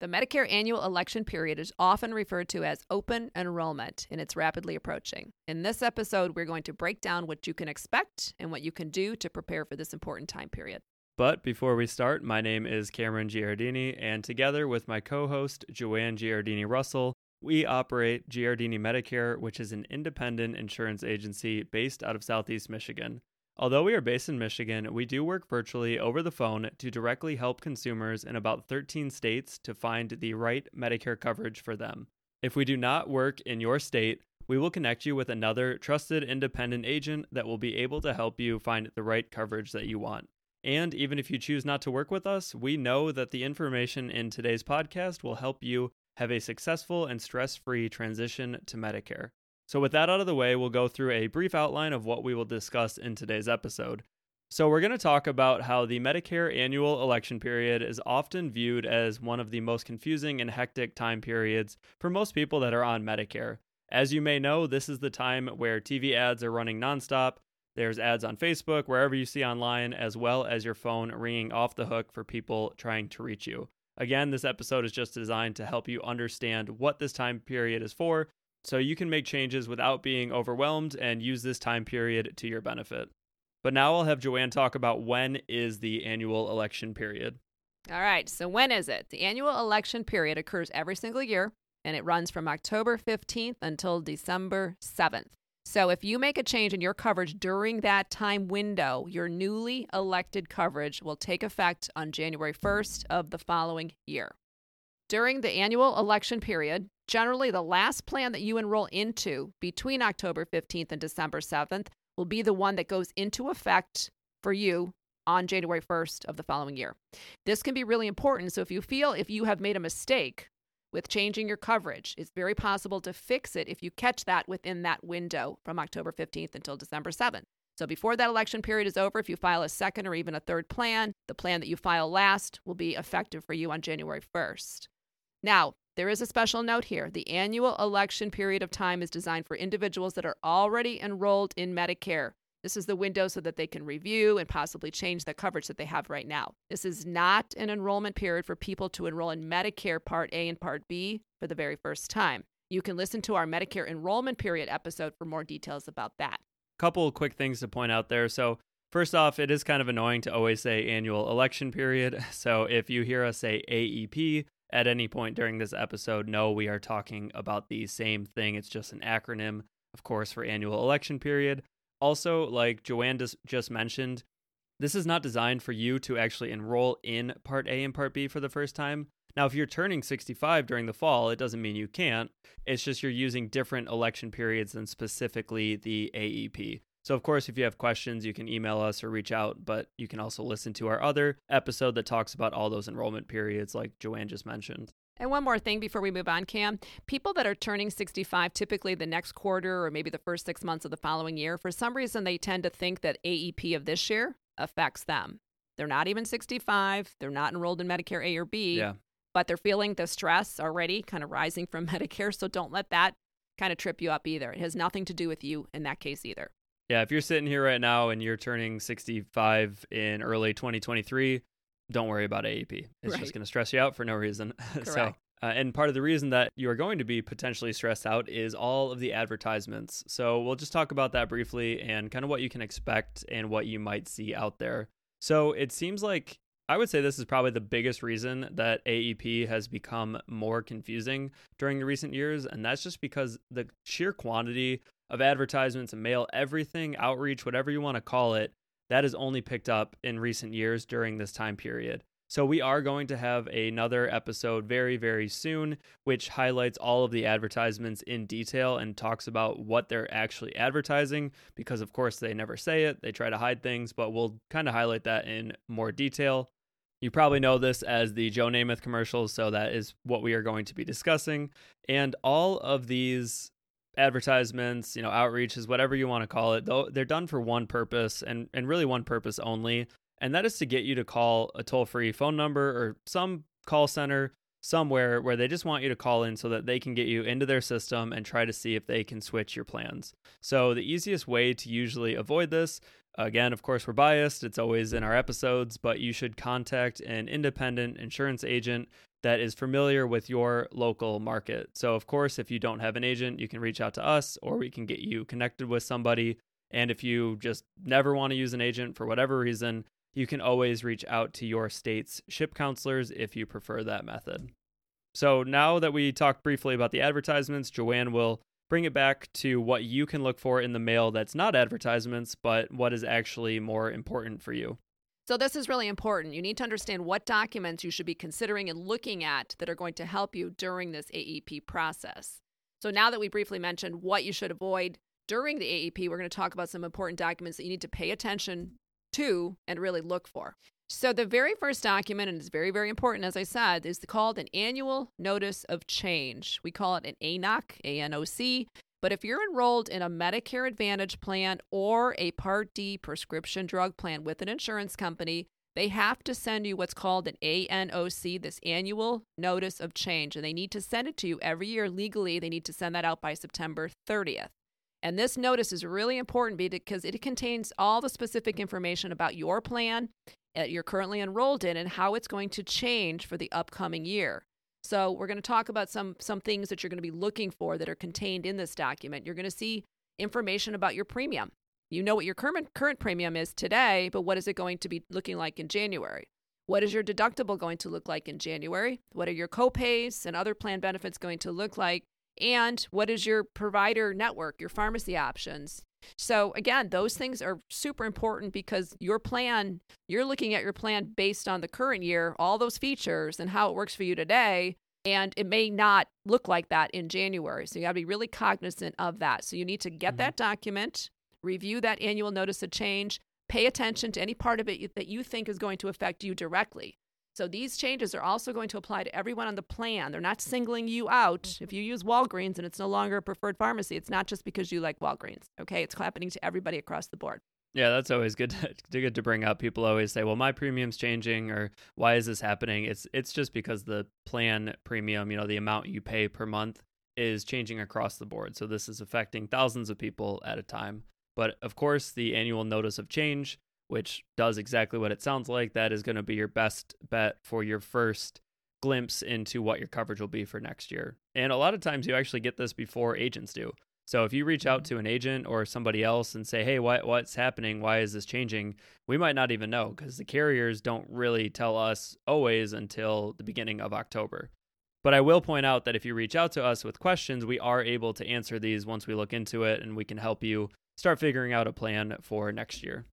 The Medicare annual election period is often referred to as open enrollment, and it's rapidly approaching. In this episode, we're going to break down what you can expect and what you can do to prepare for this important time period. But before we start, my name is Cameron Giardini, and together with my co-host, Joanne Giardini-Russell, we operate Giardini Medicare, which is an independent insurance agency based out of Southeast Michigan. Although we are based in Michigan, we do work virtually over the phone to directly help consumers in about 13 states to find the right Medicare coverage for them. If we do not work in your state, we will connect you with another trusted independent agent that will be able to help you find the right coverage that you want. And even if you choose not to work with us, we know that the information in today's podcast will help you have a successful and stress-free transition to Medicare. So with that out of the way, we'll go through a brief outline of what we will discuss in today's episode. So we're going to talk about how the Medicare annual election period is often viewed as one of the most confusing and hectic time periods for most people that are on Medicare. As you may know, this is the time where TV ads are running nonstop. There's ads on Facebook, wherever you see online, as well as your phone ringing off the hook for people trying to reach you. Again, this episode is just designed to help you understand what this time period is for, so you can make changes without being overwhelmed and use this time period to your benefit. But now I'll have Joanne talk about when is the annual election period. All right, so when is it? The annual election period occurs every single year, and it runs from October 15th until December 7th. So if you make a change in your coverage during that time window, your newly elected coverage will take effect on January 1st of the following year. During the annual election period, generally, the last plan that you enroll into between October 15th and December 7th will be the one that goes into effect for you on January 1st of the following year. This can be really important. So if you feel you have made a mistake with changing your coverage, it's very possible to fix it if you catch that within that window from October 15th until December 7th. So before that election period is over, if you file a second or even a third plan, the plan that you file last will be effective for you on January 1st. Now, there is a special note here. The annual election period of time is designed for individuals that are already enrolled in Medicare. This is the window so that they can review and possibly change the coverage that they have right now. This is not an enrollment period for people to enroll in Medicare Part A and Part B for the very first time. You can listen to our Medicare enrollment period episode for more details about that. Couple of quick things to point out there. So first off, it is kind of annoying to always say annual election period. So if you hear us say AEP, at any point during this episode, no, we are talking about the same thing. It's just an acronym, of course, for annual election period. Also, like Joanne just mentioned, this is not designed for you to actually enroll in Part A and Part B for the first time. Now, if you're turning 65 during the fall, it doesn't mean you can't. It's just you're using different election periods than specifically the AEP. So, of course, if you have questions, you can email us or reach out, but you can also listen to our other episode that talks about all those enrollment periods like Joanne just mentioned. And one more thing before we move on, Cam. People that are turning 65, typically the next quarter or maybe the first 6 months of the following year, for some reason they tend to think that AEP of this year affects them. They're not even 65. They're not enrolled in Medicare A or B, but they're feeling the stress already kind of rising from Medicare. So don't let that kind of trip you up either. It has nothing to do with you in that case either. Yeah, if you're sitting here right now and you're turning 65 in early 2023, don't worry about AEP. It's just going to stress you out for no reason. So, and part of the reason that you are going to be potentially stressed out is all of the advertisements. So we'll just talk about that briefly and kind of what you can expect and what you might see out there. So it seems like, I would say this is probably the biggest reason that AEP has become more confusing during the recent years. And that's just because the sheer quantity of advertisements and mail, everything, outreach, whatever you want to call it, that is only picked up in recent years during this time period. So we are going to have another episode very, very soon, which highlights all of the advertisements in detail and talks about what they're actually advertising, because of course they never say it, they try to hide things, but we'll kind of highlight that in more detail. You probably know this as the Joe Namath commercials, so that is what we are going to be discussing. And all of these advertisements, you know, outreaches, whatever you want to call it, though, they're done for one purpose and really one purpose only, and that is to get you to call a toll-free phone number or some call center somewhere where they just want you to call in so that they can get you into their system and try to see if they can switch your plans. So the easiest way to usually avoid this, again, of course, we're biased, it's always in our episodes, but you should contact an independent insurance agent that is familiar with your local market. So of course, if you don't have an agent, you can reach out to us, or we can get you connected with somebody. And if you just never want to use an agent for whatever reason, you can always reach out to your state's SHIP counselors if you prefer that method. So now that we talked briefly about the advertisements, Joanne will bring it back to what you can look for in the mail that's not advertisements, but what is actually more important for you. So this is really important. You need to understand what documents you should be considering and looking at that are going to help you during this AEP process. So now that we briefly mentioned what you should avoid during the AEP, we're going to talk about some important documents that you need to pay attention to and really look for. So the very first document, and it's very, very important, as I said, is called an annual notice of change. We call it an ANOC, A-N-O-C. But if you're enrolled in a Medicare Advantage plan or a Part D prescription drug plan with an insurance company, they have to send you what's called an ANOC, this annual notice of change. And they need to send it to you every year legally. They need to send that out by September 30th. And this notice is really important because it contains all the specific information about your plan that you're currently enrolled in and how it's going to change for the upcoming year. So we're going to talk about some things that you're going to be looking for that are contained in this document. You're going to see information about your premium. You know what your current premium is today, but what is it going to be looking like in January? What is your deductible going to look like in January? What are your copays and other plan benefits going to look like? And what is your provider network, your pharmacy options? So again, those things are super important because your plan, you're looking at your plan based on the current year, all those features and how it works for you today. And it may not look like that in January. So you got to be really cognizant of that. So you need to get that document, review that annual notice of change, pay attention to any part of it that you think is going to affect you directly. So these changes are also going to apply to everyone on the plan. They're not singling you out. If you use Walgreens and it's no longer a preferred pharmacy, it's not just because you like Walgreens, okay? It's happening to everybody across the board. Yeah, that's always good to bring up. People always say, well, my premium's changing, or why is this happening? It's just because the plan premium, you know, the amount you pay per month is changing across the board. So this is affecting thousands of people at a time. But of course, the annual notice of change, which does exactly what it sounds like, that is going to be your best bet for your first glimpse into what your coverage will be for next year. And a lot of times you actually get this before agents do. So if you reach out to an agent or somebody else and say, hey, what's happening? Why is this changing? We might not even know because the carriers don't really tell us always until the beginning of October. But I will point out that if you reach out to us with questions, we are able to answer these once we look into it, and we can help you start figuring out a plan for next year.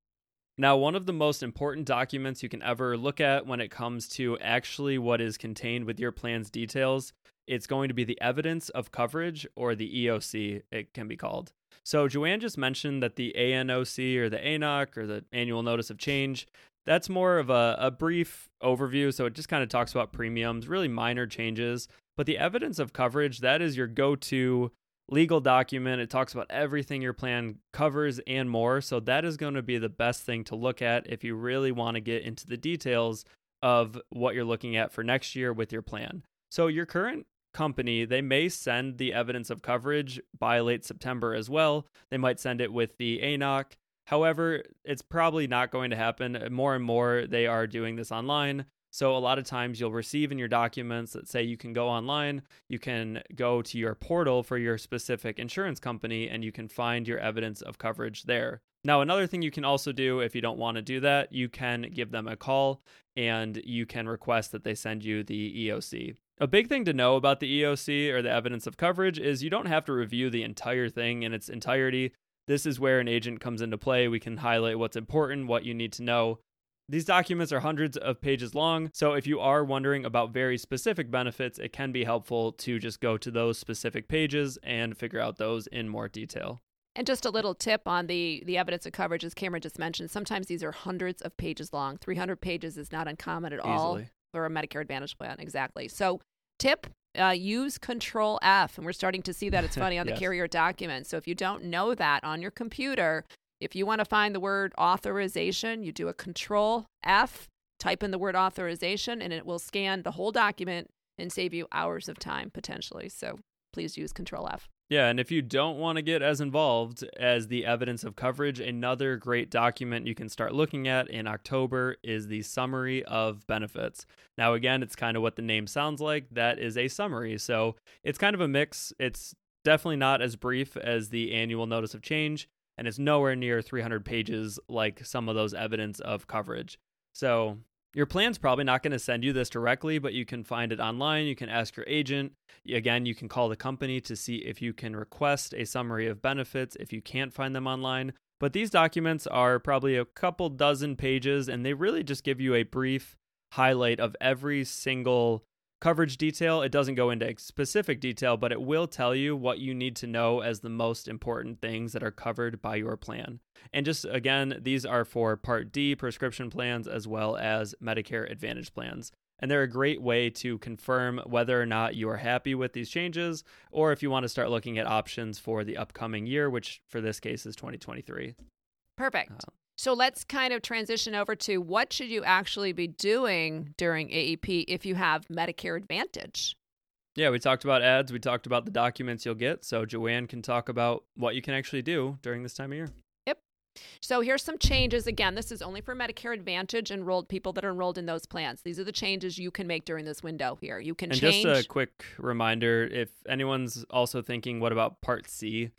Now, one of the most important documents you can ever look at when it comes to actually what is contained with your plan's details, it's going to be the evidence of coverage, or the EOC, it can be called. So Joanne just mentioned that the ANOC or the ANOC or the annual notice of change, that's more of a brief overview. So it just kind of talks about premiums, really minor changes. But the evidence of coverage, that is your go-to legal document. It talks about everything your plan covers and more. So that is going to be the best thing to look at if you really want to get into the details of what you're looking at for next year with your plan. So your current company, they may send the evidence of coverage by late September as well. They might send it with the ANOC. However, it's probably not going to happen. More and more, they are doing this online. So a lot of times you'll receive in your documents that say you can go online, you can go to your portal for your specific insurance company, and you can find your evidence of coverage there. Now, another thing you can also do if you don't want to do that, you can give them a call and you can request that they send you the EOC. A big thing to know about the EOC or the evidence of coverage is you don't have to review the entire thing in its entirety. This is where an agent comes into play. We can highlight what's important, what you need to know. These documents are hundreds of pages long, so if you are wondering about very specific benefits, it can be helpful to just go to those specific pages and figure out those in more detail. And just a little tip on the evidence of coverage, as Cameron just mentioned, sometimes these are hundreds of pages long. 300 pages is not uncommon at all for a Medicare Advantage plan. Exactly. So tip, use Control F, and we're starting to see that. It's funny on the carrier document. So if you don't know that on your computer, if you want to find the word authorization, you do a Control F, type in the word authorization, and it will scan the whole document and save you hours of time potentially. So please use Control F. Yeah, and if you don't want to get as involved as the evidence of coverage, another great document you can start looking at in October is the Summary of Benefits. Now, again, it's kind of what the name sounds like. That is a summary. So it's kind of a mix. It's definitely not as brief as the annual notice of change, and it's nowhere near 300 pages like some of those evidence of coverage. So your plan's probably not going to send you this directly, but you can find it online. You can ask your agent. Again, you can call the company to see if you can request a summary of benefits if you can't find them online. But these documents are probably a couple dozen pages, and they really just give you a brief highlight of every single coverage detail. It doesn't go into specific detail, but it will tell you what you need to know as the most important things that are covered by your plan. And just again, these are for Part D prescription plans as well as Medicare Advantage plans. And they're a great way to confirm whether or not you are happy with these changes, or if you want to start looking at options for the upcoming year, which for this case is 2023. Perfect. So let's kind of transition over to what should you actually be doing during AEP if you have Medicare Advantage? Yeah, we talked about ads. We talked about the documents you'll get. So Joanne can talk about what you can actually do during this time of year. Yep. So here's some changes. Again, this is only for Medicare Advantage enrolled people that are enrolled in those plans. These are the changes you can make during this window here. You can change. And just a quick reminder, if anyone's also thinking, what about Part C?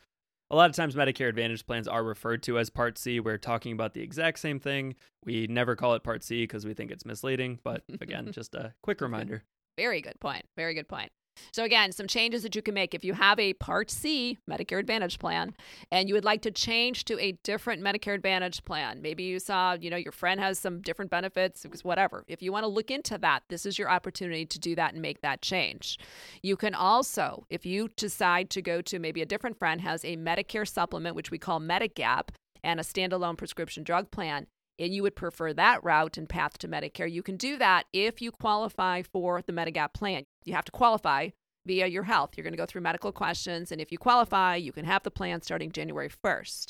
A lot of times Medicare Advantage plans are referred to as Part C. We're talking about the exact same thing. We never call it Part C because we think it's misleading. But again, just a quick reminder. Very good point. Very good point. So again, some changes that you can make if you have a Part C Medicare Advantage plan and you would like to change to a different Medicare Advantage plan. Maybe you saw, your friend has some different benefits, it was whatever. If you want to look into that, this is your opportunity to do that and make that change. You can also, if you decide to go to maybe a different friend has a Medicare supplement, which we call Medigap, and a standalone prescription drug plan, and you would prefer that route and path to Medicare, you can do that if you qualify for the Medigap plan. You have to qualify via your health. You're going to go through medical questions, and if you qualify, you can have the plan starting January 1st.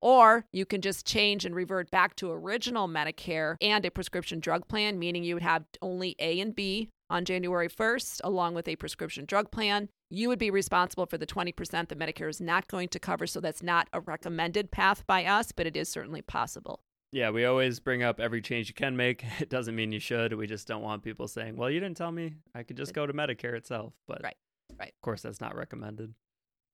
Or you can just change and revert back to original Medicare and a prescription drug plan, meaning you would have only A and B on January 1st, along with a prescription drug plan. You would be responsible for the 20% that Medicare is not going to cover, so that's not a recommended path by us, but it is certainly possible. Yeah, we always bring up every change you can make. It doesn't mean you should. We just don't want people saying, well, you didn't tell me. I could just go to Medicare itself. But right. Of course, that's not recommended.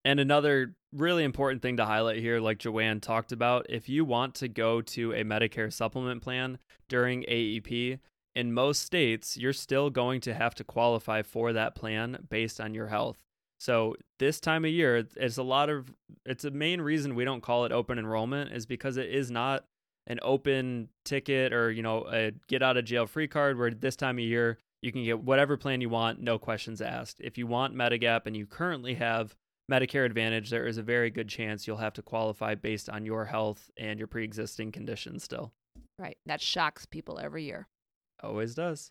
And another really important thing to highlight here, like Joanne talked about, if you want to go to a Medicare supplement plan during AEP, in most states, you're still going to have to qualify for that plan based on your health. So this time of year, it's a main reason we don't call it open enrollment is because it is not an open ticket or, a get out of jail free card where this time of year you can get whatever plan you want, no questions asked. If you want Medigap and you currently have Medicare Advantage, there is a very good chance you'll have to qualify based on your health and your pre-existing conditions still. Right. That shocks people every year. Always does.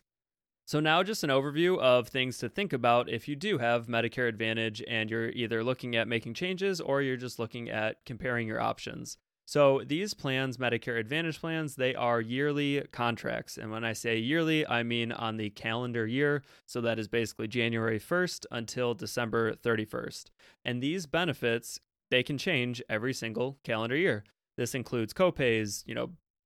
So now just an overview of things to think about if you do have Medicare Advantage and you're either looking at making changes or you're just looking at comparing your options. So these plans, Medicare Advantage plans, they are yearly contracts. And when I say yearly, I mean on the calendar year. So that is basically January 1st until December 31st. And these benefits, they can change every single calendar year. This includes copays,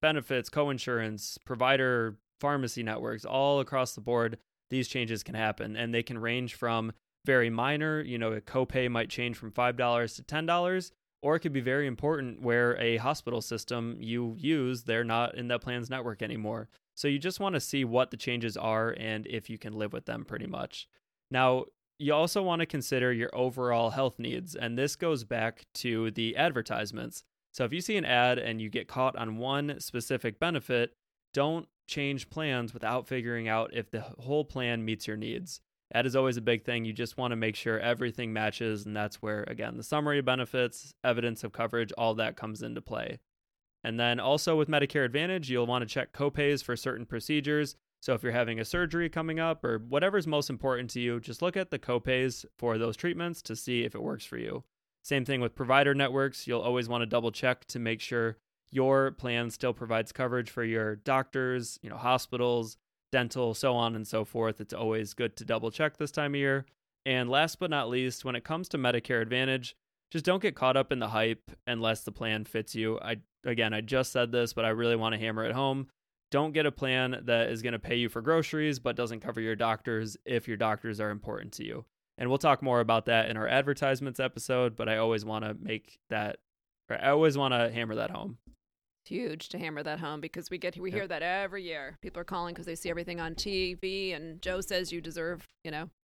benefits, coinsurance, provider, pharmacy networks, all across the board. These changes can happen and they can range from very minor, a copay might change from $5 to $10. Or it could be very important where a hospital system you use, they're not in that plan's network anymore. So you just want to see what the changes are and if you can live with them pretty much. Now, you also want to consider your overall health needs, and this goes back to the advertisements. So if you see an ad and you get caught on one specific benefit, don't change plans without figuring out if the whole plan meets your needs. That is always a big thing. You just want to make sure everything matches, and that's where, again, the summary of benefits, evidence of coverage, all that comes into play. And then also with Medicare Advantage, you'll want to check copays for certain procedures. So if you're having a surgery coming up or whatever's most important to you, just look at the copays for those treatments to see if it works for you. Same thing with provider networks. You'll always want to double check to make sure your plan still provides coverage for your doctors, hospitals, dental, so on and so forth. It's always good to double check this time of year. And last but not least, when it comes to Medicare Advantage, just don't get caught up in the hype unless the plan fits you. I just said this, but I really want to hammer it home. Don't get a plan that is going to pay you for groceries but doesn't cover your doctors if your doctors are important to you. And we'll talk more about that in our advertisements episode, but I always want to hammer that home. It's huge to hammer that home because we hear that every year. People are calling because they see everything on TV, and Joe says you deserve,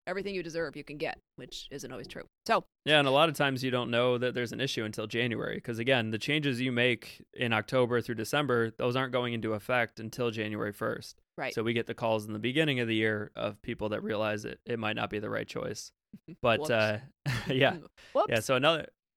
everything you deserve you can get, which isn't always true. So yeah, and a lot of times you don't know that there's an issue until January because, again, the changes you make in October through December, those aren't going into effect until January 1st. Right. So we get the calls in the beginning of the year of people that realize it might not be the right choice. But yeah. Whoops. Yeah, so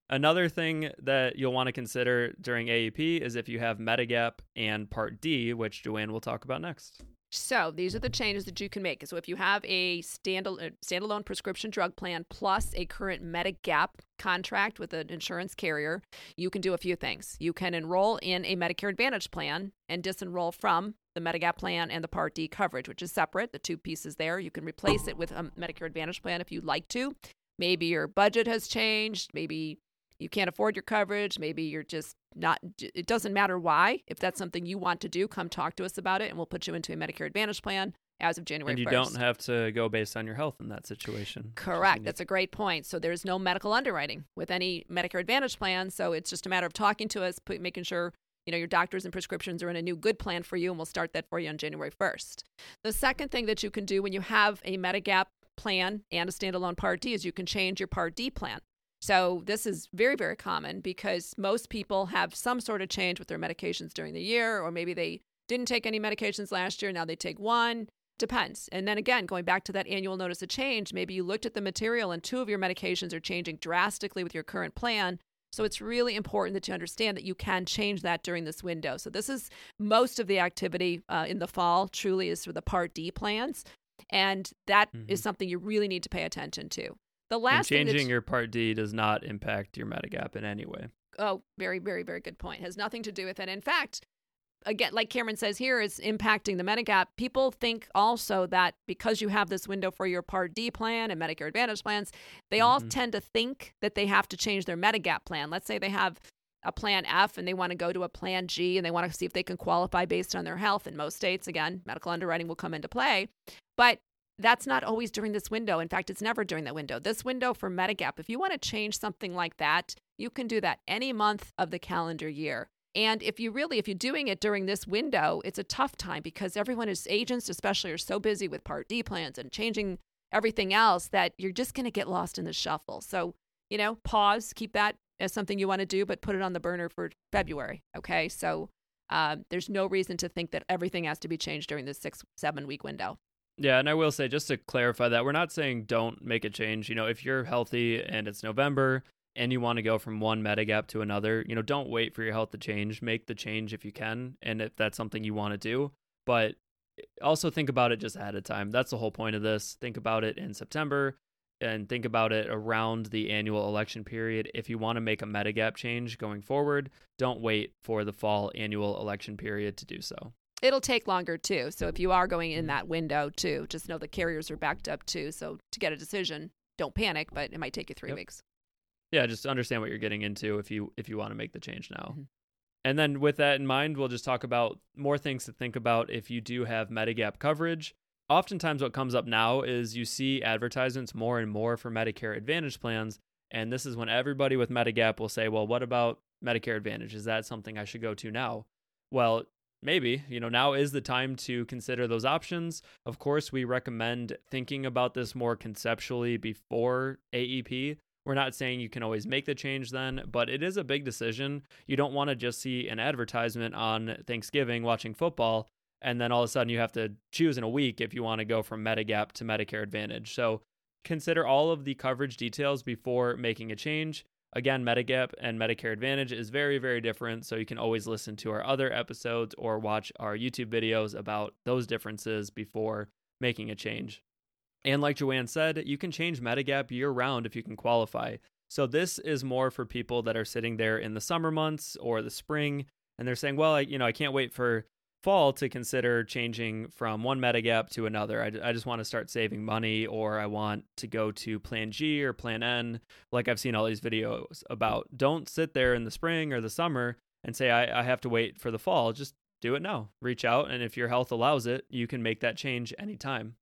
Another thing that you'll want to consider during AEP is if you have Medigap and Part D, which Joanne will talk about next. So these are the changes that you can make. So if you have a standalone prescription drug plan plus a current Medigap contract with an insurance carrier, you can do a few things. You can enroll in a Medicare Advantage plan and disenroll from the Medigap plan and the Part D coverage, which is separate, the two pieces there. You can replace it with a Medicare Advantage plan if you'd like to. Maybe your budget has changed. Maybe you can't afford your coverage. Maybe you're just not, it doesn't matter why. If that's something you want to do, come talk to us about it and we'll put you into a Medicare Advantage plan as of January 1st. And you don't have to go based on your health in that situation. Correct. That's a great point. So there's no medical underwriting with any Medicare Advantage plan. So it's just a matter of talking to us, making sure your doctors and prescriptions are in a new good plan for you, and we'll start that for you on January 1st. The second thing that you can do when you have a Medigap plan and a standalone Part D is you can change your Part D plan. So this is very, very common because most people have some sort of change with their medications during the year, or maybe they didn't take any medications last year, now they take one, depends. And then again, going back to that annual notice of change, maybe you looked at the material and two of your medications are changing drastically with your current plan. So it's really important that you understand that you can change that during this window. So this is most of the activity in the fall truly is for the Part D plans. And that is something you really need to pay attention to. The last and changing your Part D does not impact your Medigap in any way. Oh, very, very, very good point. It has nothing to do with it. In fact, again, like Cameron says here, it's impacting the Medigap. People think also that because you have this window for your Part D plan and Medicare Advantage plans, they all tend to think that they have to change their Medigap plan. Let's say they have a Plan F and they want to go to a Plan G and they want to see if they can qualify based on their health. In most states, again, medical underwriting will come into play. But that's not always during this window. In fact, it's never during that window. This window for Medigap, if you want to change something like that, you can do that any month of the calendar year. And if you're doing it during this window, it's a tough time because agents especially are so busy with Part D plans and changing everything else that you're just going to get lost in the shuffle. So, pause, keep that as something you want to do, but put it on the burner for February. Okay. So there's no reason to think that everything has to be changed during this 6-7 week window. Yeah, and I will say, just to clarify that, we're not saying don't make a change. If you're healthy and it's November and you want to go from one Medigap to another, don't wait for your health to change. Make the change if you can and if that's something you want to do. But also think about it just ahead of time. That's the whole point of this. Think about it in September and think about it around the annual election period. If you want to make a Medigap change going forward, don't wait for the fall annual election period to do so. It'll take longer, too. So if you are going in that window, too, just know the carriers are backed up, too. So to get a decision, don't panic, but it might take you 3 weeks. Yeah, just understand what you're getting into if you want to make the change now. Mm-hmm. And then with that in mind, we'll just talk about more things to think about if you do have Medigap coverage. Oftentimes what comes up now is you see advertisements more and more for Medicare Advantage plans. And this is when everybody with Medigap will say, well, what about Medicare Advantage? Is that something I should go to now? Well, maybe, now is the time to consider those options. Of course, we recommend thinking about this more conceptually before AEP. We're not saying you can always make the change then, but it is a big decision. You don't want to just see an advertisement on Thanksgiving watching football, and then all of a sudden you have to choose in a week if you want to go from Medigap to Medicare Advantage. So consider all of the coverage details before making a change. Again, Medigap and Medicare Advantage is very, very different, so you can always listen to our other episodes or watch our YouTube videos about those differences before making a change. And like Joanne said, you can change Medigap year-round if you can qualify. So this is more for people that are sitting there in the summer months or the spring, and they're saying, well, I can't wait for fall to consider changing from one Medigap to another. I just want to start saving money, or I want to go to Plan G or Plan N, like I've seen all these videos about. Don't sit there in the spring or the summer and say, I have to wait for the fall. Just do it now. Reach out, and if your health allows it, you can make that change anytime.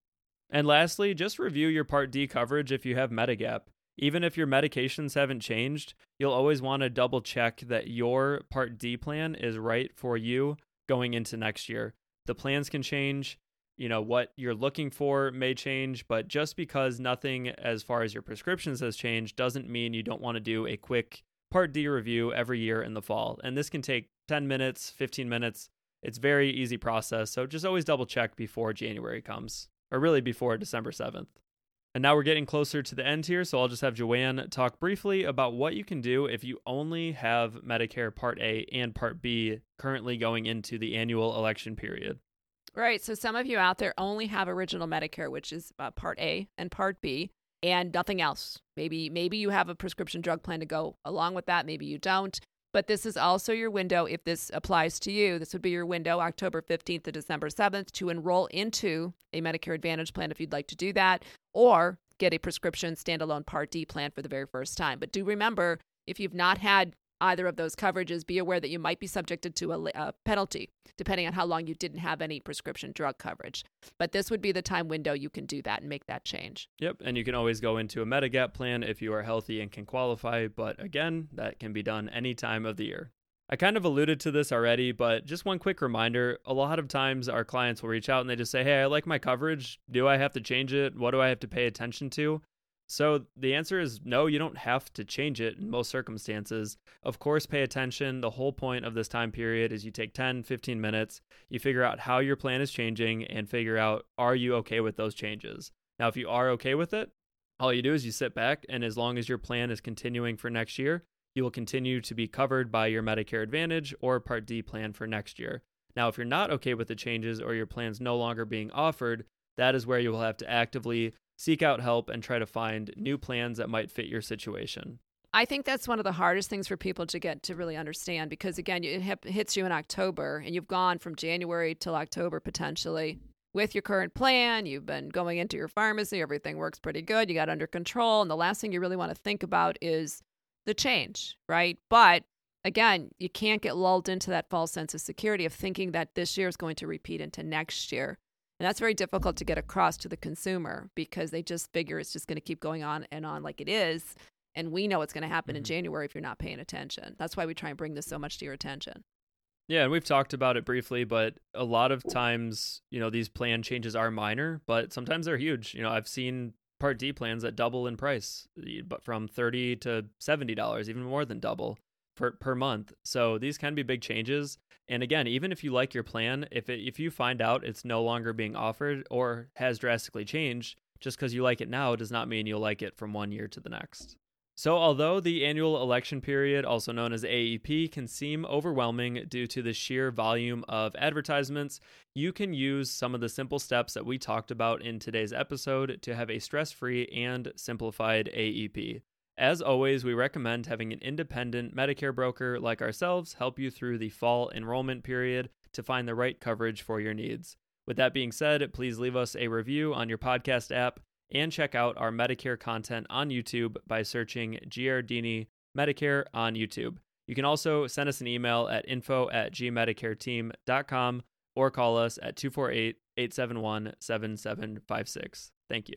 And lastly, just review your Part D coverage if you have Medigap. Even if your medications haven't changed, you'll always want to double check that your Part D plan is right for you going into next year. The plans can change, what you're looking for may change, but just because nothing as far as your prescriptions has changed doesn't mean you don't want to do a quick Part D review every year in the fall. And this can take 10 minutes, 15 minutes. It's very easy process. So just always double check before January comes, or really before December 7th. And now we're getting closer to the end here, so I'll just have Joanne talk briefly about what you can do if you only have Medicare Part A and Part B currently going into the annual election period. Right, so some of you out there only have original Medicare, which is Part A and Part B, and nothing else. Maybe you have a prescription drug plan to go along with that, maybe you don't, but this is also your window, if this applies to you, this would be your window, October 15th to December 7th, to enroll into a Medicare Advantage plan if you'd like to do that, or get a prescription standalone Part D plan for the very first time. But do remember, if you've not had either of those coverages, be aware that you might be subjected to a penalty, depending on how long you didn't have any prescription drug coverage. But this would be the time window you can do that and make that change. Yep, and you can always go into a Medigap plan if you are healthy and can qualify. But again, that can be done any time of the year. I kind of alluded to this already, but just one quick reminder. A lot of times our clients will reach out and they just say, hey, I like my coverage. Do I have to change it? What do I have to pay attention to? So the answer is no, you don't have to change it in most circumstances. Of course, pay attention. The whole point of this time period is you take 10, 15 minutes, you figure out how your plan is changing and figure out, are you okay with those changes? Now, if you are okay with it, all you do is you sit back, and as long as your plan is continuing for next year, you will continue to be covered by your Medicare Advantage or Part D plan for next year. Now, if you're not okay with the changes or your plan's no longer being offered, that is where you will have to actively seek out help and try to find new plans that might fit your situation. I think that's one of the hardest things for people to get to really understand, because again, it hits you in October and you've gone from January till October potentially with your current plan. You've been going into your pharmacy, everything works pretty good, you got under control, and the last thing you really want to think about is the change, right? But again, you can't get lulled into that false sense of security of thinking that this year is going to repeat into next year. And that's very difficult to get across to the consumer, because they just figure it's just going to keep going on and on like it is. And we know it's going to happen in January if you're not paying attention. That's why we try and bring this so much to your attention. Yeah, and we've talked about it briefly, but a lot of times, these plan changes are minor, but sometimes they're huge. I've seen Part D plans that double in price, but from $30 to $70, even more than double per month. So these can be big changes. And again, even if you like your plan, if you find out it's no longer being offered or has drastically changed, just because you like it now does not mean you'll like it from one year to the next. So although the annual election period, also known as AEP, can seem overwhelming due to the sheer volume of advertisements, you can use some of the simple steps that we talked about in today's episode to have a stress-free and simplified AEP. As always, we recommend having an independent Medicare broker like ourselves help you through the fall enrollment period to find the right coverage for your needs. With that being said, please leave us a review on your podcast app and check out our Medicare content on YouTube by searching Giardini Medicare on YouTube. You can also send us an email at info@gmedicareteam.com or call us at 248-871-7756. Thank you.